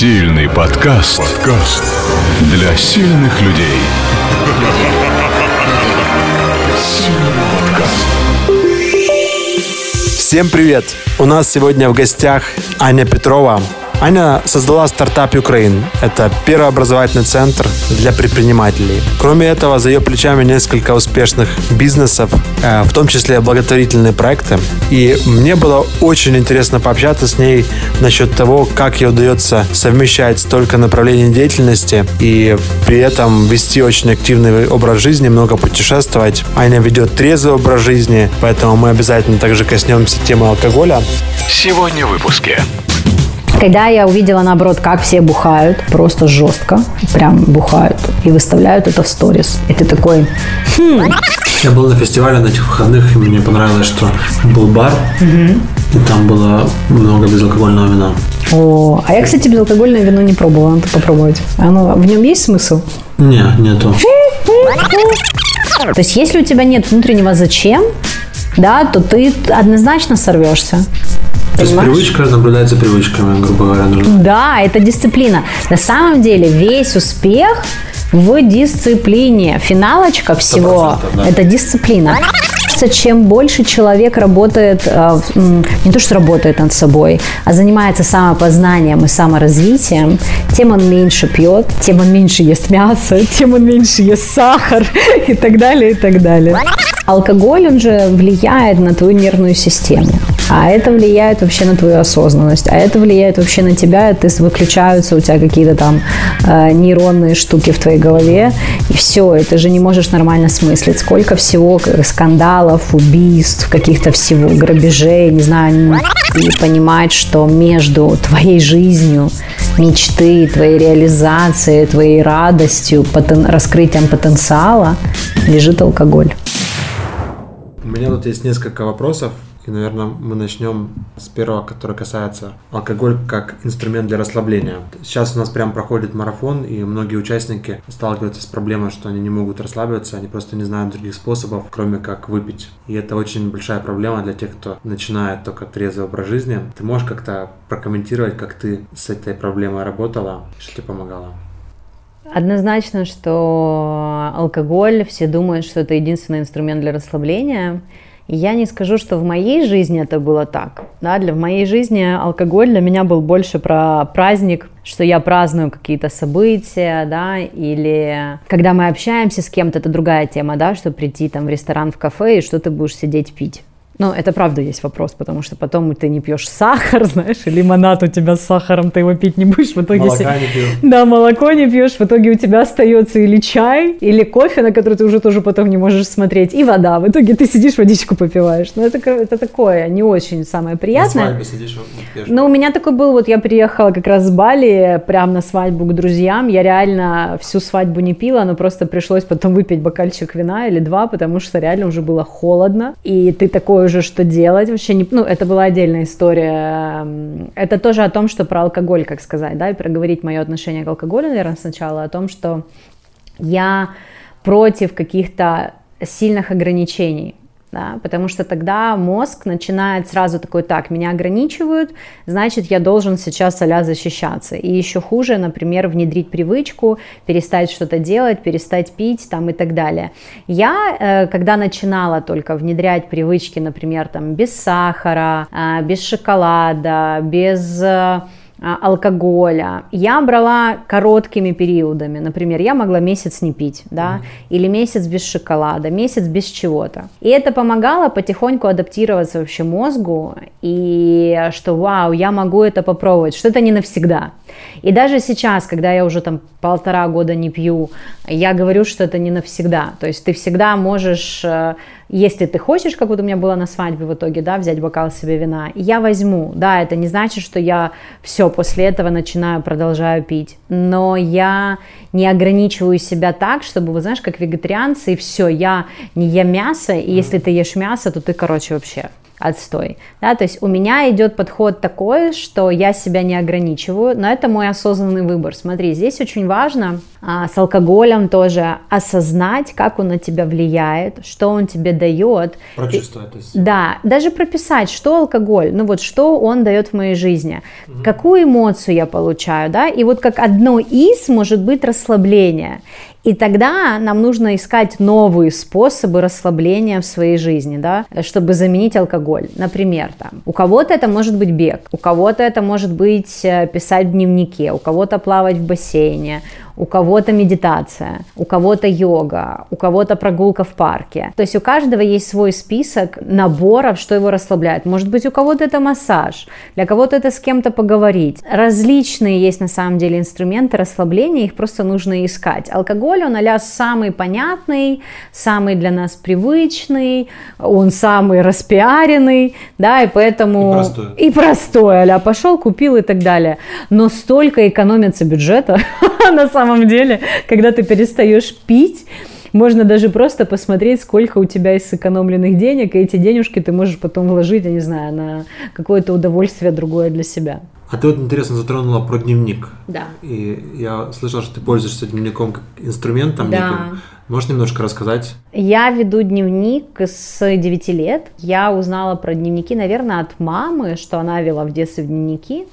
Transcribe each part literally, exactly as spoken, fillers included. Сильный подкаст, подкаст для сильных людей. Всем привет! У нас сегодня в гостях Аня Петрова. Аня создала Startup Ukraine. Это первый образовательный центр для предпринимателей. Кроме этого, за ее плечами несколько успешных бизнесов, в том числе благотворительные проекты. И мне было очень интересно пообщаться с ней насчет того, как ей удается совмещать столько направлений деятельности и при этом вести очень активный образ жизни, много путешествовать. Аня ведет трезвый образ жизни, поэтому мы обязательно также коснемся темы алкоголя. Сегодня в выпуске. Когда я увидела, наоборот, как все бухают, просто жестко, прям бухают, и выставляют это в сторис. И ты такой... Хм. Я был на фестивале на этих выходных, и мне понравилось, что был бар, угу. И там было много безалкогольного вина. О, а я, кстати, безалкогольное вино не пробовала, надо попробовать. Оно, в нем есть смысл? Нет, нету. То есть, если у тебя нет внутреннего «зачем», да, то ты однозначно сорвешься. То есть привычка наблюдает за привычками, грубо говоря. Нужно. Да, это дисциплина. На самом деле весь успех в дисциплине. Финалочка всего – да. Это дисциплина. Чем больше человек работает, не то что работает над собой, а занимается самопознанием и саморазвитием, тем он меньше пьет, тем он меньше ест мясо, тем он меньше ест сахар и так далее, и так далее. Алкоголь, он же влияет на твою нервную систему. А это влияет вообще на твою осознанность. А это влияет вообще на тебя. Ты выключаются у тебя какие-то там э, нейронные штуки в твоей голове. И все, и ты же не можешь нормально смыслить. Сколько всего скандалов, убийств, каких-то всего, грабежей, не знаю. И понимать, что между твоей жизнью, мечты, твоей реализацией, твоей радостью, потен- раскрытием потенциала лежит алкоголь. У меня тут есть несколько вопросов. И, наверное, мы начнем с первого, который касается алкоголя как инструмент для расслабления. Сейчас у нас прям проходит марафон, и многие участники сталкиваются с проблемой, что они не могут расслабиться, они просто не знают других способов, кроме как выпить. И это очень большая проблема для тех, кто начинает только трезвый образ жизни. Ты можешь как-то прокомментировать, как ты с этой проблемой работала, что тебе помогало? Однозначно, что алкоголь, все думают, что это единственный инструмент для расслабления. Я не скажу, что в моей жизни это было так. Да, для, в моей жизни алкоголь для меня был больше про праздник, что я праздную какие-то события, да, или когда мы общаемся с кем-то, это другая тема, да, что прийти там в ресторан, в кафе, и что ты будешь сидеть пить. Ну, это правда есть вопрос, потому что потом ты не пьешь сахар, знаешь, и лимонад у тебя с сахаром, ты его пить не будешь. В итоге молока с... не пьешь. Да, молоко не пьешь, в итоге у тебя остается или чай, или кофе, на который ты уже тоже потом не можешь смотреть, и вода. В итоге ты сидишь, водичку попиваешь. Ну, это, это такое, не очень самое приятное. На свадьбе сидишь, пьешь. Ну, у меня такой был, вот я приехала как раз с Бали, прям на свадьбу к друзьям. Я реально всю свадьбу не пила, но просто пришлось потом выпить бокальчик вина или два, потому что реально уже было холодно, и ты такой уже что делать, вообще не... Ну, это была отдельная история. Это тоже о том, что про алкоголь, как сказать, да, и проговорить мое отношение к алкоголю, наверное, сначала, о том, что я против каких-то сильных ограничений, да, потому что тогда мозг начинает сразу такой, так, меня ограничивают, значит, я должен сейчас а-ля защищаться. И еще хуже, например, внедрить привычку, перестать что-то делать, перестать пить там, и так далее. Я, когда начинала только внедрять привычки, например, там, без сахара, без шоколада, без... алкоголя, я брала короткими периодами, например, я могла месяц не пить, да, или месяц без шоколада, месяц без чего-то, и это помогало потихоньку адаптироваться вообще мозгу, и что вау, я могу это попробовать, что это не навсегда, и даже сейчас, когда я уже там полтора года не пью, я говорю, что это не навсегда, то есть ты всегда можешь, если ты хочешь, как вот у меня было на свадьбе в итоге, да, взять бокал себе вина, я возьму, да, это не значит, что я все после этого начинаю, продолжаю пить. Но я не ограничиваю себя так, чтобы, вы знаешь, как вегетарианцы, и все, я не ем мясо, и mm-hmm. если ты ешь мясо, то ты, короче, вообще отстой, да, то есть у меня идет подход такой, что я себя не ограничиваю, но это мой осознанный выбор. Смотри, здесь очень важно а, с алкоголем тоже осознать, как он на тебя влияет, что он тебе дает. Прочувствовать. То есть. Да, даже прописать, что алкоголь, ну вот что он дает в моей жизни, угу. Какую эмоцию я получаю, да, и вот как одно из может быть расслабление. И тогда нам нужно искать новые способы расслабления в своей жизни, да, чтобы заменить алкоголь. Например, там, у кого-то это может быть бег, у кого-то это может быть писать в дневнике, у кого-то плавать в бассейне, у кого-то медитация, у кого-то йога, у кого-то прогулка в парке. То есть у каждого есть свой список наборов, что его расслабляет. Может быть, у кого-то это массаж, для кого-то это с кем-то поговорить. Различные есть на самом деле инструменты расслабления, их просто нужно искать. Алкоголь, он а-ля самый понятный, самый для нас привычный, он самый распиаренный, да, и поэтому... И простой. И простой, а-ля пошел, купил и так далее. Но столько экономится бюджета, на самом деле. На самом деле, когда ты перестаешь пить, можно даже просто посмотреть, сколько у тебя есть сэкономленных денег, и эти денежки ты можешь потом вложить, я не знаю, на какое-то удовольствие другое для себя. А ты вот интересно затронула про дневник. Да. И я слышала, что ты пользуешься дневником как инструментом. Да. Неким. Можешь немножко рассказать? Я веду дневник с девяти лет. Я узнала про дневники, наверное, от мамы, что она вела в детстве дневники.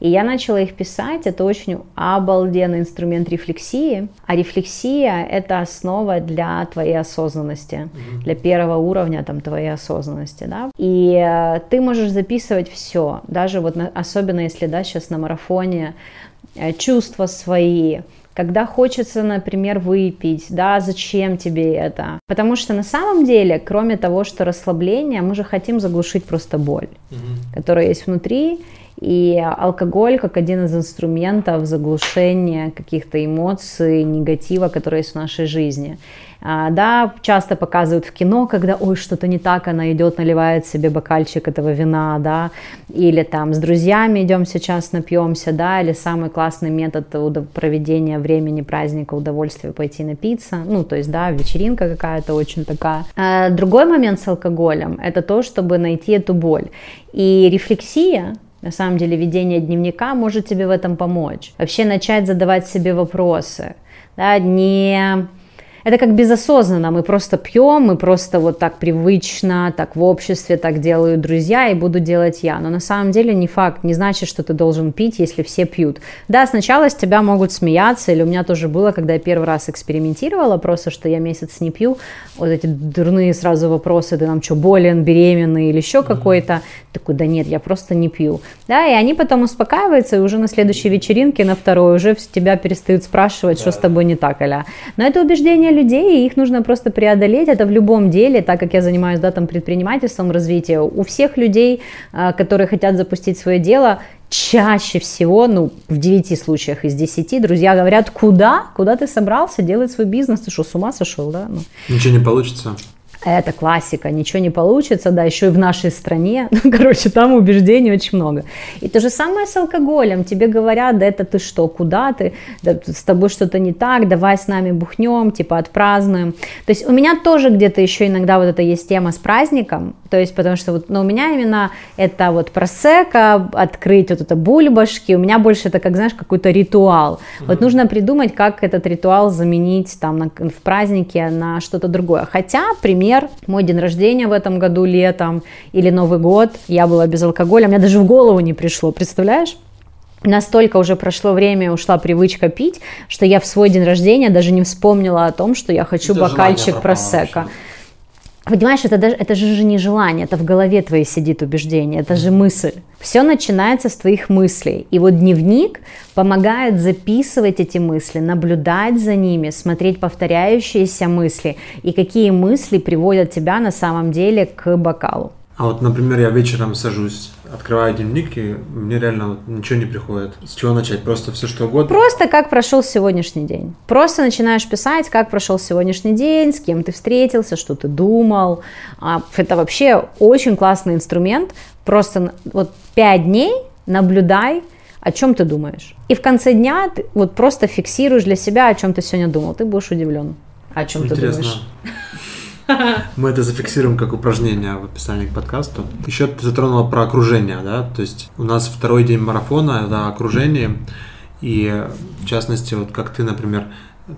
И я начала их писать. Это очень обалденный инструмент рефлексии. А рефлексия – это основа для твоей осознанности, mm-hmm. для первого уровня там, твоей осознанности. Да? И ты можешь записывать все, даже вот на, особенно если да, сейчас на марафоне, чувства свои, когда хочется, например, выпить, да, зачем тебе это? Потому что на самом деле, кроме того, что расслабление, мы же хотим заглушить просто боль, mm-hmm. которая есть внутри. И алкоголь как один из инструментов заглушения каких-то эмоций, негатива, которые есть в нашей жизни. А, да, часто показывают в кино, когда ой, что-то не так, она идет, наливает себе бокальчик этого вина, да, или там с друзьями идем сейчас напьемся, да, или самый классный метод проведения времени праздника, удовольствия пойти напиться, ну, то есть, да, вечеринка какая-то очень такая. А, другой момент с алкоголем, это то, чтобы найти эту боль. И рефлексия, на самом деле, ведение дневника может тебе в этом помочь. Вообще начать задавать себе вопросы. Да, не... Это как безосознанно, мы просто пьем, мы просто вот так привычно, так в обществе, так делают друзья и буду делать я. Но на самом деле не факт, не значит, что ты должен пить, если все пьют. Да, сначала с тебя могут смеяться, или у меня тоже было, когда я первый раз экспериментировала, просто что я месяц не пью, вот эти дурные сразу вопросы, ты там что, болен, беременный или еще mm-hmm. какой-то. Такой, да нет, я просто не пью. Да, и они потом успокаиваются, и уже на следующей вечеринке, на второй, уже тебя перестают спрашивать, да. Что с тобой не так, а-ля. Но это убеждение людей, и их нужно просто преодолеть. Это в любом деле, так как я занимаюсь да, там, предпринимательством, развитием, у всех людей, которые хотят запустить свое дело, чаще всего, ну, в девяти случаях из десяти, друзья говорят, куда? Куда ты собрался делать свой бизнес? Ты что, с ума сошел? Да? Ну. Ничего не получится. Это классика, ничего не получится, да, еще и в нашей стране, короче, там убеждений очень много. И то же самое с алкоголем, тебе говорят, да это ты что, куда ты, да, с тобой что-то не так, давай с нами бухнем, типа отпразднуем. То есть у меня тоже где-то еще иногда вот это есть тема с праздником, то есть потому что вот, но у меня именно это вот просека, открыть вот это бульбашки, у меня больше это как, знаешь, какой-то ритуал. Mm-hmm. Вот нужно придумать, как этот ритуал заменить там на, в празднике на что-то другое, хотя пример. Мой день рождения в этом году летом или Новый год, я была без алкоголя, мне даже в голову не пришло, представляешь? Настолько уже прошло время, ушла привычка пить, что я в свой день рождения даже не вспомнила о том, что я хочу это бокальчик просекко. Понимаешь, это, даже, это же не желание, это в голове твоей сидит убеждение, это же мысль. Все начинается с твоих мыслей. И вот дневник помогает записывать эти мысли, наблюдать за ними, смотреть повторяющиеся мысли и какие мысли приводят тебя на самом деле к бокалу. А вот, например, я вечером сажусь, открываю дневник, и мне реально вот ничего не приходит. С чего начать? Просто все, что угодно? Просто как прошел сегодняшний день. Просто начинаешь писать, как прошел сегодняшний день, с кем ты встретился, что ты думал. Это вообще очень классный инструмент. Просто вот пять дней наблюдай, о чем ты думаешь. И в конце дня ты вот просто фиксируешь для себя, о чем ты сегодня думал. Ты будешь удивлен, о чем ты думаешь. Мы это зафиксируем как упражнение в описании к подкасту. Еще ты затронула про окружение, да? То есть у нас второй день марафона, да, окружение. И в частности, вот как ты, например,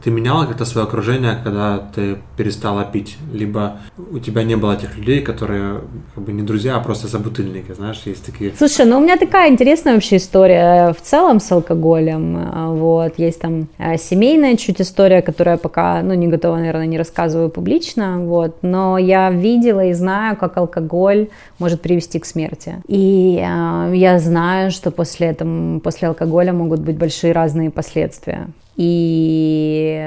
ты меняла как-то свое окружение, когда ты перестала пить, либо у тебя не было тех людей, которые как бы не друзья, а просто собутыльники, знаешь, есть такие. Слушай, ну у меня такая интересная вообще история в целом с алкоголем, вот, есть там семейная чуть история, которую я пока, ну, не готова, наверное, не рассказываю публично, вот, но я видела и знаю, как алкоголь может привести к смерти, и э, я знаю, что после, там, после алкоголя могут быть большие разные последствия. И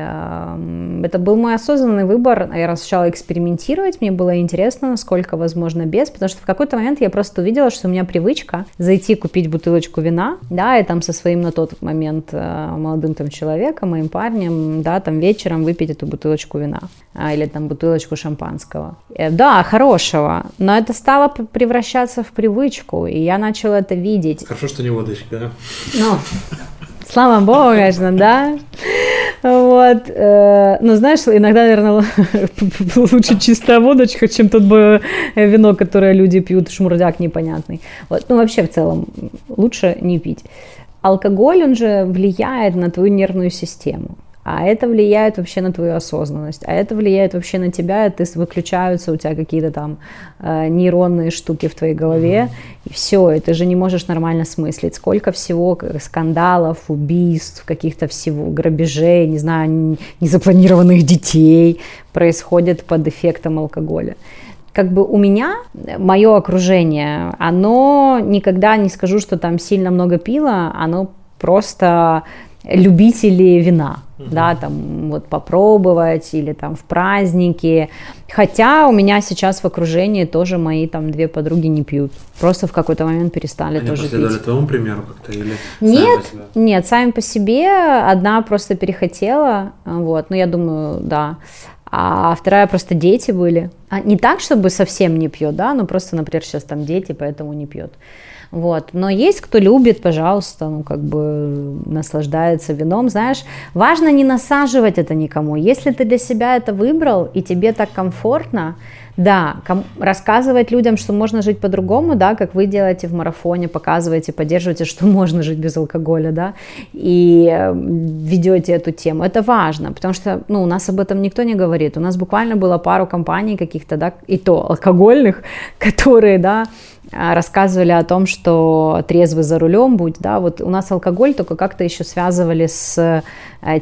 это был мой осознанный выбор. Я сначала экспериментировать, мне было интересно, насколько возможно без, потому что в какой-то момент я просто увидела, что у меня привычка зайти купить бутылочку вина, да, и там со своим на тот момент молодым там человеком, моим парнем, да, там вечером выпить эту бутылочку вина или там бутылочку шампанского. Да, хорошего, но это стало превращаться в привычку, и я начала это видеть. Хорошо, что не водочка, да? Ну... Слава богу, конечно, да. Вот. Ну, знаешь, иногда, наверное, лучше чистая водочка, чем тот бы вино, которое люди пьют, шмурдяк непонятный. Вот. Ну, вообще, в целом, лучше не пить. Алкоголь, он же влияет на твою нервную систему. А это влияет вообще на твою осознанность, а это влияет вообще на тебя, и ты выключаются у тебя какие-то там э, нейронные штуки в твоей голове, и все, и ты же не можешь нормально смыслить, сколько всего скандалов, убийств, каких-то всего, грабежей, не знаю, незапланированных детей происходит под эффектом алкоголя. Как бы у меня, мое окружение, оно никогда не скажу, что там сильно много пило, оно просто... любители вина, uh-huh. да, там вот попробовать или там в праздники, хотя у меня сейчас в окружении тоже мои там две подруги не пьют, просто в какой-то момент перестали Они тоже пить. Они последовали твоему примеру как-то или нет, сами по себе? Нет, сами по себе, одна просто перехотела, вот, ну я думаю, да, а вторая просто дети были, не так, чтобы совсем не пьет, да, но просто, например, сейчас там дети, поэтому не пьет. Вот. Но есть, кто любит, пожалуйста, ну, как бы наслаждается вином, знаешь, важно не насаживать это никому, если ты для себя это выбрал и тебе так комфортно, да, ком- рассказывать людям, что можно жить по-другому, да, как вы делаете в марафоне, показываете, поддерживаете, что можно жить без алкоголя, да, и ведете эту тему, это важно, потому что, ну, у нас об этом никто не говорит, у нас буквально было пару компаний каких-то, да, и то алкогольных, которые, да, рассказывали о том, что трезвый за рулем будь, да, вот у нас алкоголь только как-то еще связывали с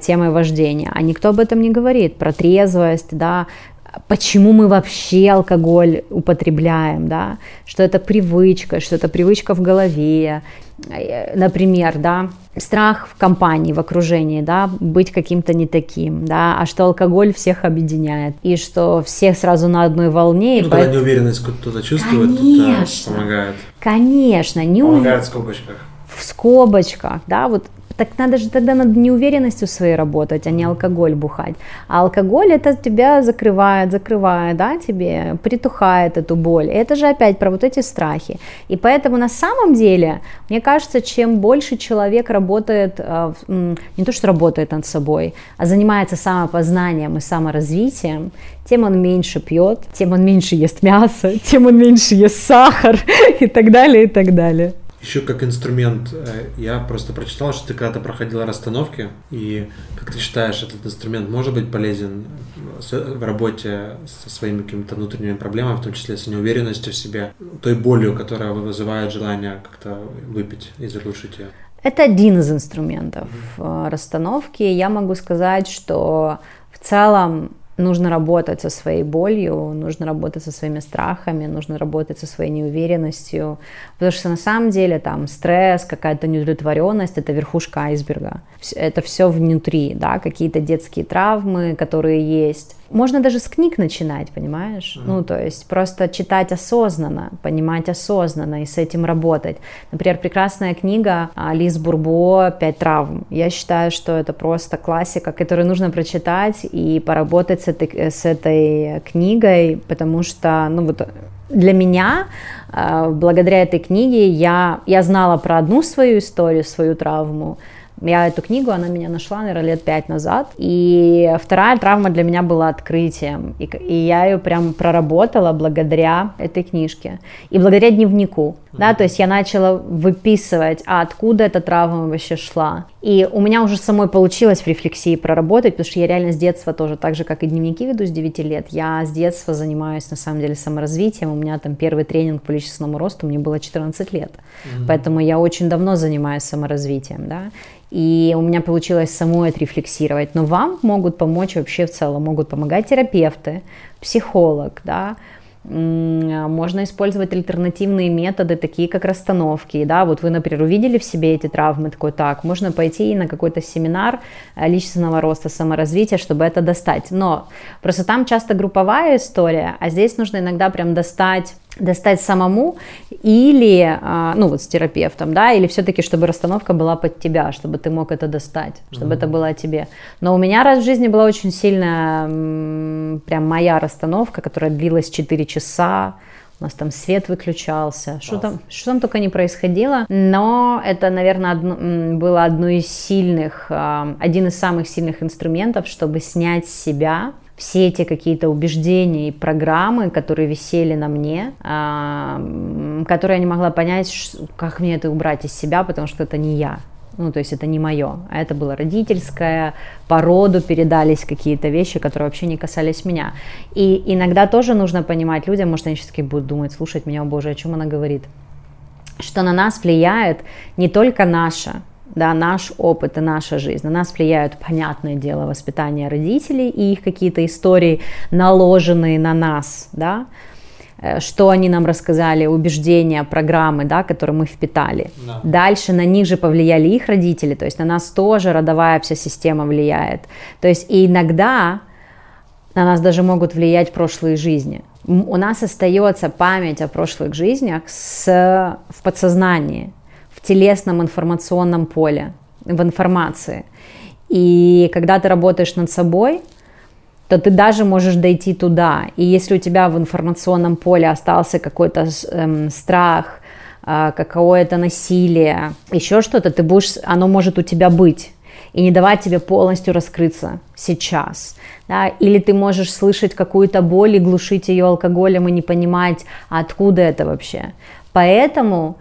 темой вождения, а никто об этом не говорит, про трезвость, да, почему мы вообще алкоголь употребляем, да, что это привычка, что это привычка в голове, например, да, страх в компании, в окружении, да, быть каким-то не таким, да, а что алкоголь всех объединяет, и что все сразу на одной волне. Ну, когда поэтому... неуверенность кто-то чувствует, конечно, это помогает. Конечно, не помогает в скобочках. В скобочках, да, вот. Так надо же тогда над неуверенностью своей работать, а не алкоголь бухать. А алкоголь это тебя закрывает, закрывает, да, тебе притухает эту боль. И это же опять про вот эти страхи. И поэтому на самом деле, мне кажется, чем больше человек работает, не то что работает над собой, а занимается самопознанием и саморазвитием, тем он меньше пьет, тем он меньше ест мясо, тем он меньше ест сахар и так далее, и так далее. Еще как инструмент, я просто прочитал, что ты когда-то проходила расстановки, и как ты считаешь, этот инструмент может быть полезен в работе со своими какими-то внутренними проблемами, в том числе с неуверенностью в себе, той болью, которая вызывает желание как-то выпить и заглушить ее? Это один из инструментов mm-hmm. расстановки. Я могу сказать, что в целом нужно работать со своей болью, нужно работать со своими страхами, нужно работать со своей неуверенностью, потому что на самом деле там стресс, какая-то неудовлетворенность – это верхушка айсберга, это все внутри, да, какие-то детские травмы, которые есть. Можно даже с книг начинать, понимаешь? Mm. Ну, то есть просто читать осознанно, понимать осознанно и с этим работать. Например, прекрасная книга Алис Бурбо «Пять травм». Я считаю, что это просто классика, которую нужно прочитать и поработать с этой, с этой книгой, потому что, ну, вот... Для меня, благодаря этой книге, я, я знала про одну свою историю, свою травму, Я эту книгу, она меня нашла, наверное, лет пять назад. И вторая травма для меня была открытием. И, и я ее прям проработала благодаря этой книжке. И благодаря дневнику. Mm-hmm. Да, то есть я начала выписывать, а откуда эта травма вообще шла. И у меня уже самой получилось в рефлексии проработать, потому что я реально с детства тоже, так же, как и дневники веду с девяти лет, я с детства занимаюсь, на самом деле, саморазвитием. У меня там первый тренинг по личностному росту, мне было четырнадцать лет. Mm-hmm. Поэтому я очень давно занимаюсь саморазвитием, да. И у меня получилось самой отрефлексировать. Но вам могут помочь вообще в целом, могут помогать терапевты, психолог, да. Можно использовать альтернативные методы, такие как расстановки, да, вот вы, например, увидели в себе эти травмы, такой, так, можно пойти на какой-то семинар личностного роста, саморазвития, чтобы это достать, но просто там часто групповая история, а здесь нужно иногда прям достать, достать самому или, ну вот с терапевтом, да, или все-таки, чтобы расстановка была под тебя, чтобы ты мог это достать, чтобы mm-hmm. это было о тебе. Но у меня раз в жизни была очень сильная, прям моя расстановка, которая длилась четыре часа, у нас там свет выключался, что там, что там только не происходило, но это, наверное, одно, было одно из сильных, один из самых сильных инструментов, чтобы снять с себя все эти какие-то убеждения и программы, которые висели на мне, которые я не могла понять, как мне это убрать из себя, потому что это не я. Ну, то есть это не мое, а это было родительское, по роду передались какие-то вещи, которые вообще не касались меня. И иногда тоже нужно понимать людям, может, они сейчас таки будут думать, слушать меня, о боже, о чем она говорит, что на нас влияет не только наша, да, наш опыт и наша жизнь. На нас влияют, понятное дело, воспитание родителей и их какие-то истории, наложенные на нас, да, что они нам рассказали, убеждения, программы, да, которые мы впитали. Да. Дальше на них же повлияли их родители, то есть на нас тоже родовая вся система влияет. То есть и иногда на нас даже могут влиять прошлые жизни. У нас остается память о прошлых жизнях с, в подсознании, в телесном информационном поле, в информации. И когда ты работаешь над собой, то ты даже можешь дойти туда. И если у тебя в информационном поле остался какой-то эм, страх, э, какое-то насилие, еще что-то, ты будешь, оно может у тебя быть и не давать тебе полностью раскрыться сейчас. Да? Или ты можешь слышать какую-то боль и глушить ее алкоголем и не понимать, откуда это вообще. Поэтому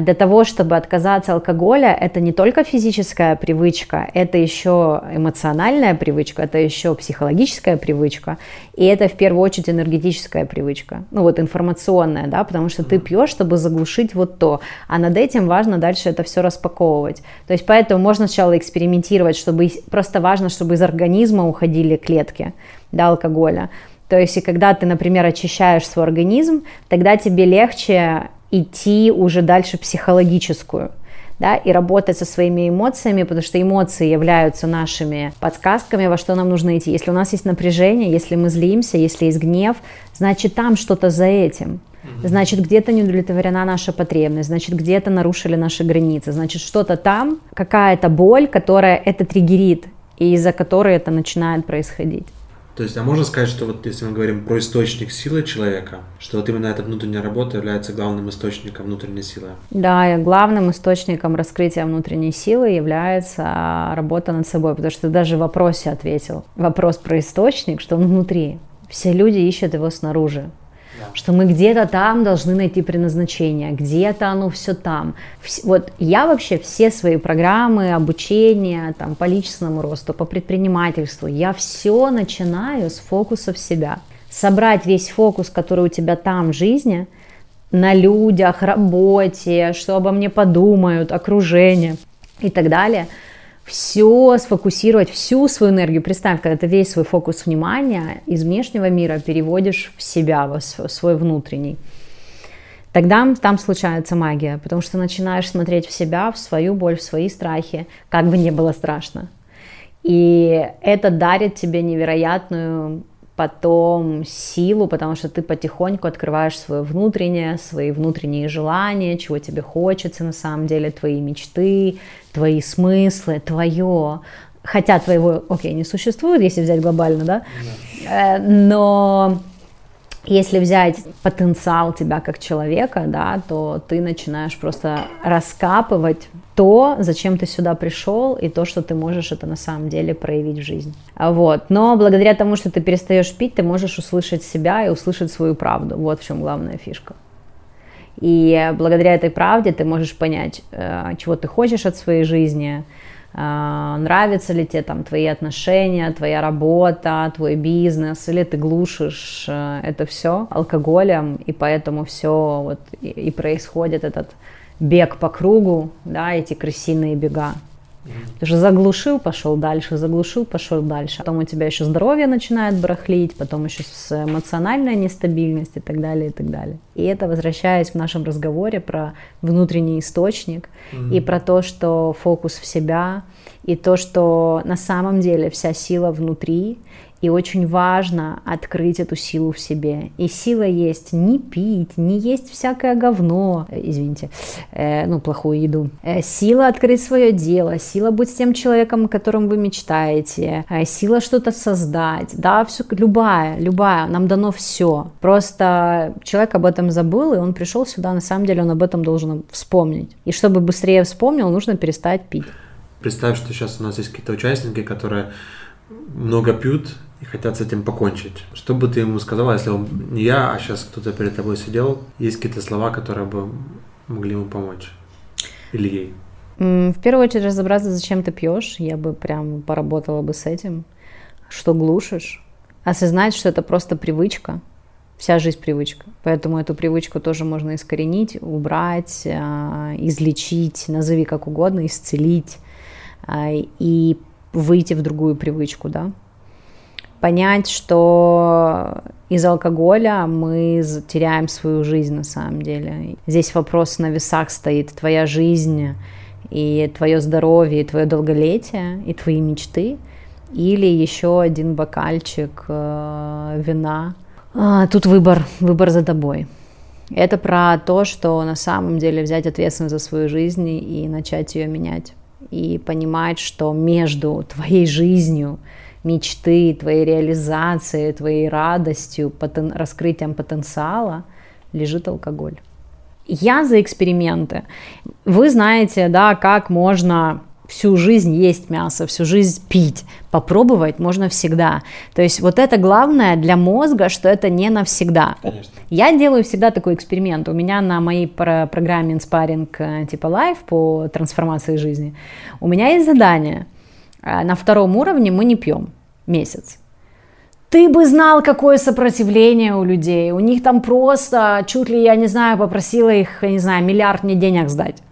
для того, чтобы отказаться от алкоголя, это не только физическая привычка, это еще эмоциональная привычка, это еще психологическая привычка, и это в первую очередь энергетическая привычка, ну вот информационная, да, потому что ты пьешь, чтобы заглушить вот то, а над этим важно дальше это все распаковывать. То есть поэтому можно сначала экспериментировать, чтобы просто важно, чтобы из организма уходили клетки, да, алкоголя. То есть и когда ты, например, очищаешь свой организм, тогда тебе легче идти уже дальше психологическую, да, и работать со своими эмоциями, потому что эмоции являются нашими подсказками, во что нам нужно идти. Если у нас есть напряжение, если мы злимся, если есть гнев, значит, там что-то за этим. Значит, где-то не удовлетворена наша потребность, значит, где-то нарушили наши границы, значит, что-то там, какая-то боль, которая это триггерит, и из-за которой это начинает происходить. То есть, а можно сказать, что вот если мы говорим про источник силы человека, что вот именно эта внутренняя работа является главным источником внутренней силы? Да, главным источником раскрытия внутренней силы является работа над собой, потому что ты даже в вопросе ответил. Вопрос про источник, что он внутри. Все люди ищут его снаружи. Да. Что мы где-то там должны найти предназначение, где-то оно все там. Вот я вообще все свои программы, обучение там, по личностному росту, по предпринимательству, я все начинаю с фокуса в себя. Собрать весь фокус, который у тебя там в жизни, на людях, работе, что обо мне подумают, окружение и так далее. Все сфокусировать, всю свою энергию. Представь, когда ты весь свой фокус внимания из внешнего мира переводишь в себя, в свой внутренний. Тогда там случается магия, потому что начинаешь смотреть в себя, в свою боль, в свои страхи, как бы не было страшно. И это дарит тебе невероятную потом силу, потому что ты потихоньку открываешь свое внутреннее, свои внутренние желания, чего тебе хочется на самом деле, твои мечты, твои смыслы, твое, хотя твоего, окей, не существует, если взять глобально, да, но Если взять потенциал тебя как человека, да, то ты начинаешь просто раскапывать то, зачем ты сюда пришел, и то, что ты можешь это на самом деле проявить в жизни. Вот. Но благодаря тому, что ты перестаешь пить, ты можешь услышать себя и услышать свою правду. Вот в чем главная фишка. И благодаря этой правде ты можешь понять, чего ты хочешь от своей жизни, нравятся ли тебе там твои отношения, твоя работа, твой бизнес, или ты глушишь это все алкоголем, и поэтому все вот и, и происходит этот бег по кругу, да, эти крысиные бега. Ты же заглушил, пошел дальше, заглушил, пошел дальше. Потом у тебя еще здоровье начинает барахлить, потом еще эмоциональная нестабильность и так далее, и так далее. И это, возвращаясь в нашем разговоре про внутренний источник mm-hmm. и про то, что фокус в себя, и то, что на самом деле вся сила внутри, и очень важно открыть эту силу в себе. И сила есть не пить, не есть всякое говно, извините, э, ну, плохую еду. Э, сила открыть свое дело, сила быть с тем человеком, о котором вы мечтаете, э, сила что-то создать, да, все, любая, любая, нам дано все. Просто человек об этом забыл, и он пришел сюда, на самом деле он об этом должен вспомнить. И чтобы быстрее вспомнил, нужно перестать пить. Представь, что сейчас у нас есть какие-то участники, которые много пьют, и хотят с этим покончить. Что бы ты ему сказала, если он не я, а сейчас кто-то перед тобой сидел? Есть какие-то слова, которые бы могли ему помочь? Или ей? В первую очередь разобраться, зачем ты пьешь. Я бы прям поработала бы с этим. Что глушишь? Осознать, что это просто привычка. Вся жизнь привычка. Поэтому эту привычку тоже можно искоренить, убрать, излечить, назови как угодно, исцелить. И выйти в другую привычку, да. Понять, что из алкоголя мы теряем свою жизнь на самом деле. Здесь вопрос на весах стоит. Твоя жизнь и твое здоровье, и твое долголетие, и твои мечты. Или еще один бокальчик э, вина. А, тут выбор, выбор за тобой. Это про то, что на самом деле взять ответственность за свою жизнь и начать ее менять. И понимать, что между твоей жизнью, мечты, твоей реализацией, твоей радостью, потен... раскрытием потенциала лежит алкоголь. Я за эксперименты. Вы знаете, да, как можно всю жизнь есть мясо, всю жизнь пить. Попробовать можно всегда. То есть вот это главное для мозга, что это не навсегда. Конечно. Я делаю всегда такой эксперимент. У меня на моей про- программе «Инспаринг» типа Life по трансформации жизни у меня есть задание. На втором уровне мы не пьем месяц. Ты бы знал, какое сопротивление у людей. У них там просто, чуть ли, я не знаю, попросила их, я не знаю, миллиард мне денег сдать.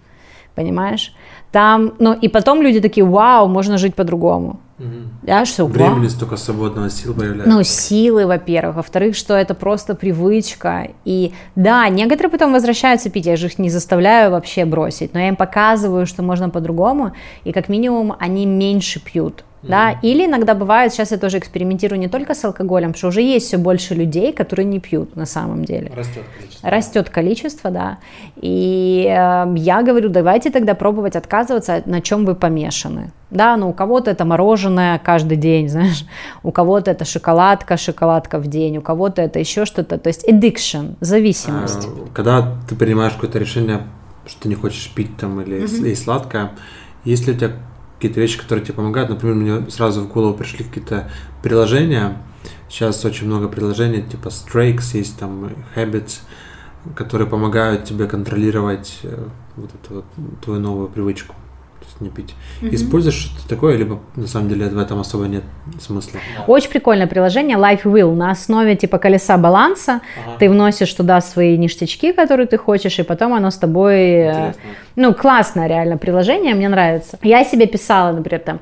Понимаешь? Там, ну, и потом люди такие, вау, можно жить по-другому. Угу. Да, что, времени столько свободного, сил появляется. Ну, силы, во-первых. Во-вторых, что это просто привычка. И да, некоторые потом возвращаются пить, я же их не заставляю вообще бросить, но я им показываю, что можно по-другому, и как минимум они меньше пьют. Да? Или иногда бывает, сейчас я тоже экспериментирую не только с алкоголем, потому что уже есть все больше людей, которые не пьют на самом деле. Растет количество. Растет количество, да. И э, я говорю, давайте тогда пробовать отказываться, на чем вы помешаны. Да, но у кого-то это мороженое каждый день, знаешь, у кого-то это шоколадка, шоколадка в день, у кого-то это еще что-то. То есть addiction, зависимость. А, когда ты принимаешь какое-то решение, что ты не хочешь пить там или mm-hmm. сладкое, есть ли у тебя какие-то вещи, которые тебе помогают? Например, мне сразу в голову пришли какие-то приложения. Сейчас очень много приложений, типа Strayx, есть там Habits, которые помогают тебе контролировать вот эту вот твою новую привычку. То есть не пить. Mm-hmm. Используешь что-то такое, либо на самом деле в этом особо нет смысла? Очень прикольное приложение Life Will. На основе типа колеса баланса ага. ты вносишь туда свои ништячки, которые ты хочешь, и потом оно с тобой... Интересно. Ну, классное реально приложение, мне нравится. Я себе писала, например, там,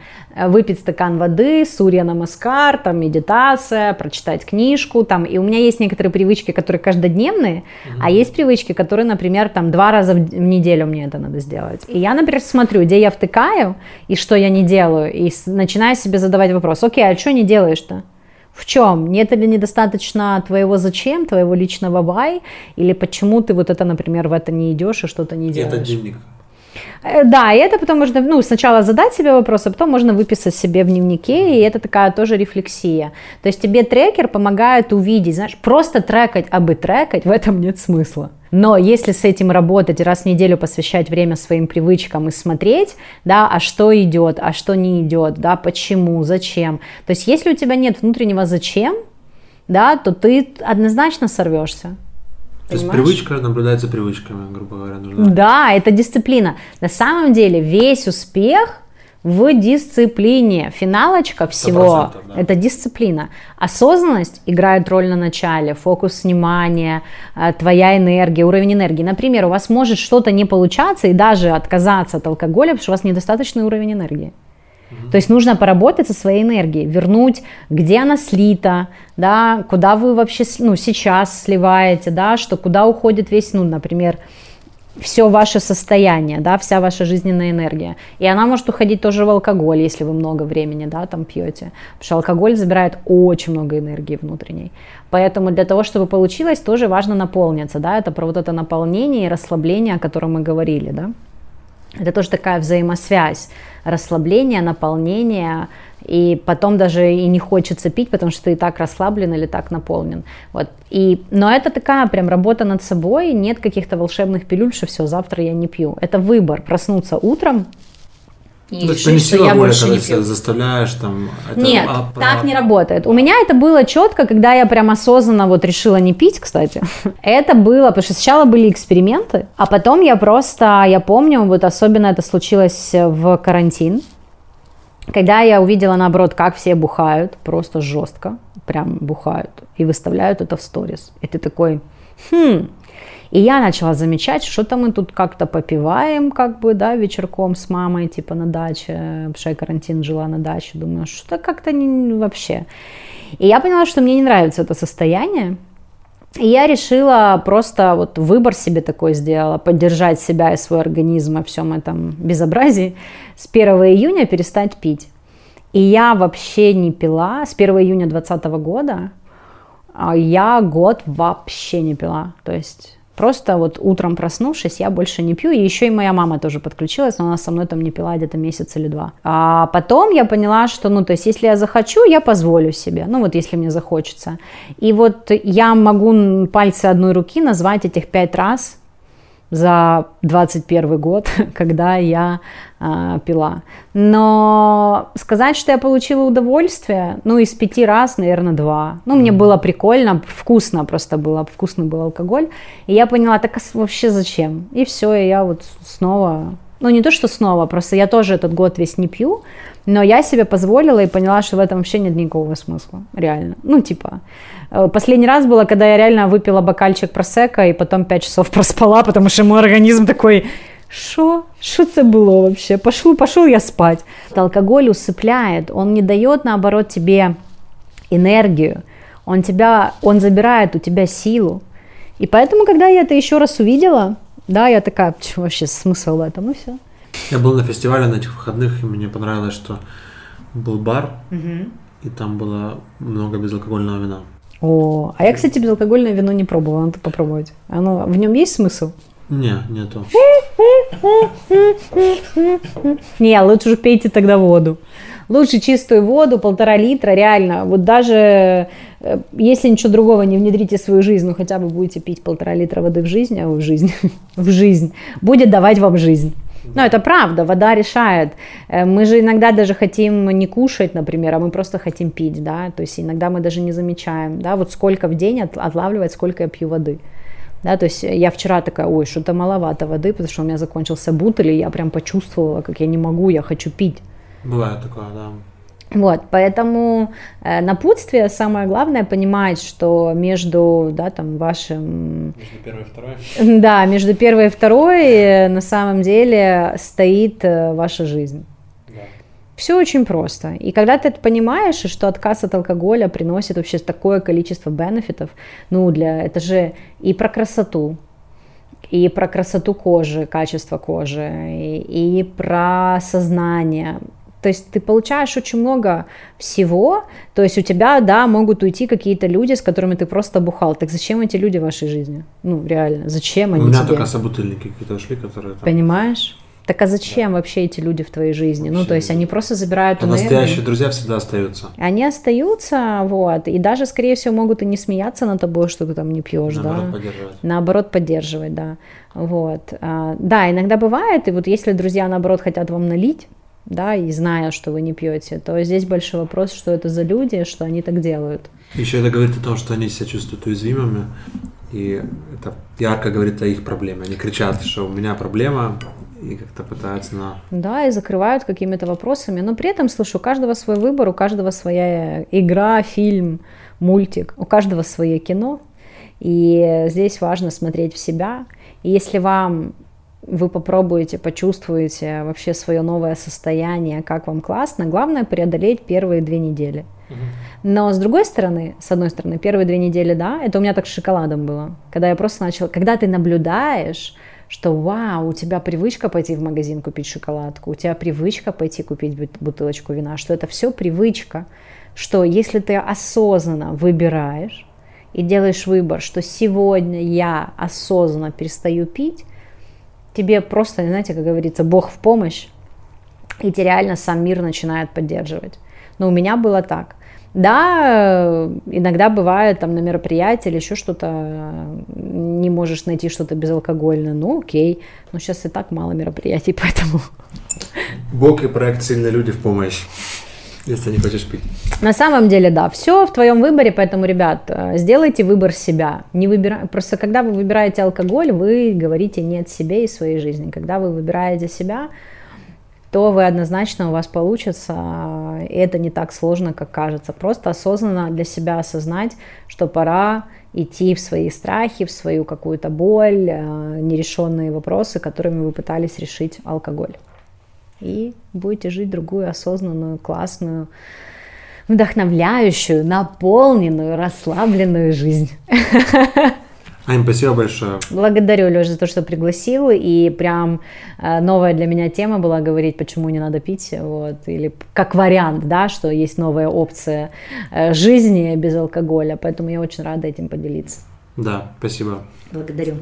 выпить стакан воды, сурья намаскар, там, медитация, прочитать книжку, там, и у меня есть некоторые привычки, которые каждодневные, mm-hmm. а есть привычки, которые, например, там, два раза в неделю мне это надо сделать. И я, например, смотрю, где я втыкаю и что я не делаю, и начинаю себе задавать вопрос, окей, а что не делаешь-то? В чем? Нет ли недостаточно твоего зачем, твоего личного why, или почему ты вот это, например, в это не идешь и что-то не делаешь? Это дневник. Да, и это потом можно, ну, сначала задать себе вопрос, а потом можно выписать себе в дневнике, и это такая тоже рефлексия. То есть тебе трекер помогает увидеть, знаешь, просто трекать, а бы трекать, в этом нет смысла. Но если с этим работать, раз в неделю посвящать время своим привычкам и смотреть, да, а что идет, а что не идет, да, почему, зачем. То есть если у тебя нет внутреннего зачем, да, то ты однозначно сорвешься. То есть привычка наблюдается привычками, грубо говоря. Да? Да, это дисциплина. На самом деле весь успех в дисциплине. Финалочка всего – это дисциплина. Осознанность играет роль на начале, фокус внимания, твоя энергия, уровень энергии. Например, у вас может что-то не получаться и даже отказаться от алкоголя, потому что у вас недостаточный уровень энергии. То есть нужно поработать со своей энергией, вернуть, где она слита, да, куда вы вообще, ну, сейчас сливаете, да, что куда уходит весь, ну, например, все ваше состояние, да, вся ваша жизненная энергия. И она может уходить тоже в алкоголь, если вы много времени, да, там пьете. Потому что алкоголь забирает очень много энергии внутренней. Поэтому для того, чтобы получилось, тоже важно наполниться, да, это про вот это наполнение и расслабление, о котором мы говорили, да. Это тоже такая взаимосвязь, расслабление, наполнение, и потом даже и не хочется пить, потому что ты и так расслаблен или так наполнен. Вот. И, но это такая прям работа над собой, нет каких-то волшебных пилюль, что все, завтра я не пью. Это выбор, проснуться утром и решить, что, что я больше не пью. Заставляешь, там, это, нет, а, так а... не работает. У меня это было четко, когда я прям осознанно вот решила не пить, кстати. Это было, потому что сначала были эксперименты, а потом я просто, я помню, вот особенно это случилось в карантин, когда я увидела, наоборот, как все бухают, просто жестко, прям бухают, и выставляют это в сторис. И ты такой, хм... И я начала замечать, что-то мы тут как-то попиваем, как бы, да, вечерком с мамой, типа, на даче, потому что я карантин жила на даче, думаю, что-то как-то не, вообще. И я поняла, что мне не нравится это состояние, и я решила просто вот выбор себе такой сделала, поддержать себя и свой организм во всем этом безобразии, с первого июня перестать пить. И я вообще не пила, с первого июня двадцатого года я год вообще не пила, то есть... Просто вот утром проснувшись, я больше не пью. И еще и моя мама тоже подключилась, но она со мной там не пила где-то месяц или два. А потом я поняла, что, ну, то есть, если я захочу, я позволю себе. Ну, вот если мне захочется. И вот я могу пальцы одной руки назвать этих пять раз за двадцать первый год, когда я э, пила. Но сказать, что я получила удовольствие, ну, из пяти раз, наверное, два. Ну, мне было прикольно, вкусно просто было, вкусный был алкоголь. И я поняла, так вообще зачем? И все, и я вот снова... Ну, не то, что снова, просто я тоже этот год весь не пью, но я себе позволила и поняла, что в этом вообще нет никакого смысла, реально. Ну, типа, последний раз было, когда я реально выпила бокальчик просекко и потом пять часов проспала, потому что мой организм такой, шо? Шо это было вообще? Пошел, пошел я спать. Алкоголь усыпляет, он не дает, наоборот, тебе энергию, он, тебя, он забирает у тебя силу. И поэтому, когда я это еще раз увидела, да, я такая, вообще смысл в этом, и все. Я был на фестивале на этих выходных, и мне понравилось, что был бар, угу. И там было много безалкогольного вина. О, а я, кстати, безалкогольное вино не пробовала, надо попробовать. Оно, в нем есть смысл? Не, нету. Не, лучше же пейте тогда воду. Лучше чистую воду, полтора литра, реально. Вот даже если ничего другого не внедрите в свою жизнь, ну хотя бы будете пить полтора литра воды в жизнь, а в жизнь, в жизнь, будет давать вам жизнь. Но это правда, вода решает. Мы же иногда даже хотим не кушать, например, а мы просто хотим пить, да. То есть иногда мы даже не замечаем, да, вот сколько в день отлавливает, сколько я пью воды. Да, то есть я вчера такая, ой, что-то маловато воды, потому что у меня закончился бутыль, и я прям почувствовала, как я не могу, я хочу пить. Бывает такое, да. Вот, поэтому э, напутствие самое главное понимать, что между, да, там, вашим... Между первой и второй. Да, между первой и второй на самом деле стоит ваша жизнь. Да. Все очень просто. И когда ты это понимаешь, что отказ от алкоголя приносит вообще такое количество бенефитов, ну, для... Это же и про красоту. И про красоту кожи, качество кожи, и, и про сознание. То есть ты получаешь очень много всего, то есть у тебя, да, могут уйти какие-то люди, с которыми ты просто бухал. Так зачем эти люди в вашей жизни? Ну, реально, зачем они тебе? У меня только собутыльники какие-то ушли, которые там... Понимаешь? Так а зачем вообще эти люди в твоей жизни? Вообще ну, то есть они просто забирают... А настоящие друзья всегда остаются. Они остаются, вот, и даже, скорее всего, могут и не смеяться над тобой, что ты там не пьешь, да. Наоборот поддерживать. Наоборот поддерживать, да. Вот. Да, иногда бывает, и вот если друзья, наоборот, хотят вам налить, да, и зная, что вы не пьете, то здесь большой вопрос, что это за люди, что они так делают. Еще это говорит о том, что они себя чувствуют уязвимыми, и это ярко говорит о их проблеме. Они кричат, что у меня проблема, и как-то пытаются на... Да, и закрывают какими-то вопросами, но при этом, слушай, у каждого свой выбор, у каждого своя игра, фильм, мультик, у каждого свое кино, и здесь важно смотреть в себя, и если вам... вы попробуете, почувствуете вообще свое новое состояние, как вам классно. Главное преодолеть первые две недели. Угу. Но с другой стороны, с одной стороны, первые две недели, да, это у меня так с шоколадом было. Когда я просто начала, когда ты наблюдаешь, что вау, у тебя привычка пойти в магазин купить шоколадку, у тебя привычка пойти купить бутылочку вина, что это все привычка, что если ты осознанно выбираешь и делаешь выбор, что сегодня я осознанно перестаю пить, тебе просто, знаете, как говорится, Бог в помощь, и тебя реально сам мир начинает поддерживать. Но у меня было так. Да, иногда бывает там на мероприятии или еще что-то, не можешь найти что-то безалкогольное, ну окей, но сейчас и так мало мероприятий, поэтому... Бог и проект «Сильные люди» в помощь, если не хочешь пить. На самом деле, да, все в твоем выборе, поэтому, ребят, сделайте выбор себя. Не выбира... Просто когда вы выбираете алкоголь, вы говорите нет себе и своей жизни. Когда вы выбираете себя, то вы однозначно, у вас получится, и это не так сложно, как кажется. Просто осознанно для себя осознать, что пора идти в свои страхи, в свою какую-то боль, нерешенные вопросы, которыми вы пытались решить алкоголь. И будете жить другую осознанную, классную, вдохновляющую, наполненную, расслабленную жизнь. Ань, спасибо большое. Благодарю, Лёша, за то, что пригласил. И прям новая для меня тема была говорить, почему не надо пить. Вот. Или как вариант, да, что есть новая опция жизни без алкоголя. Поэтому я очень рада этим поделиться. Да, спасибо. Благодарю.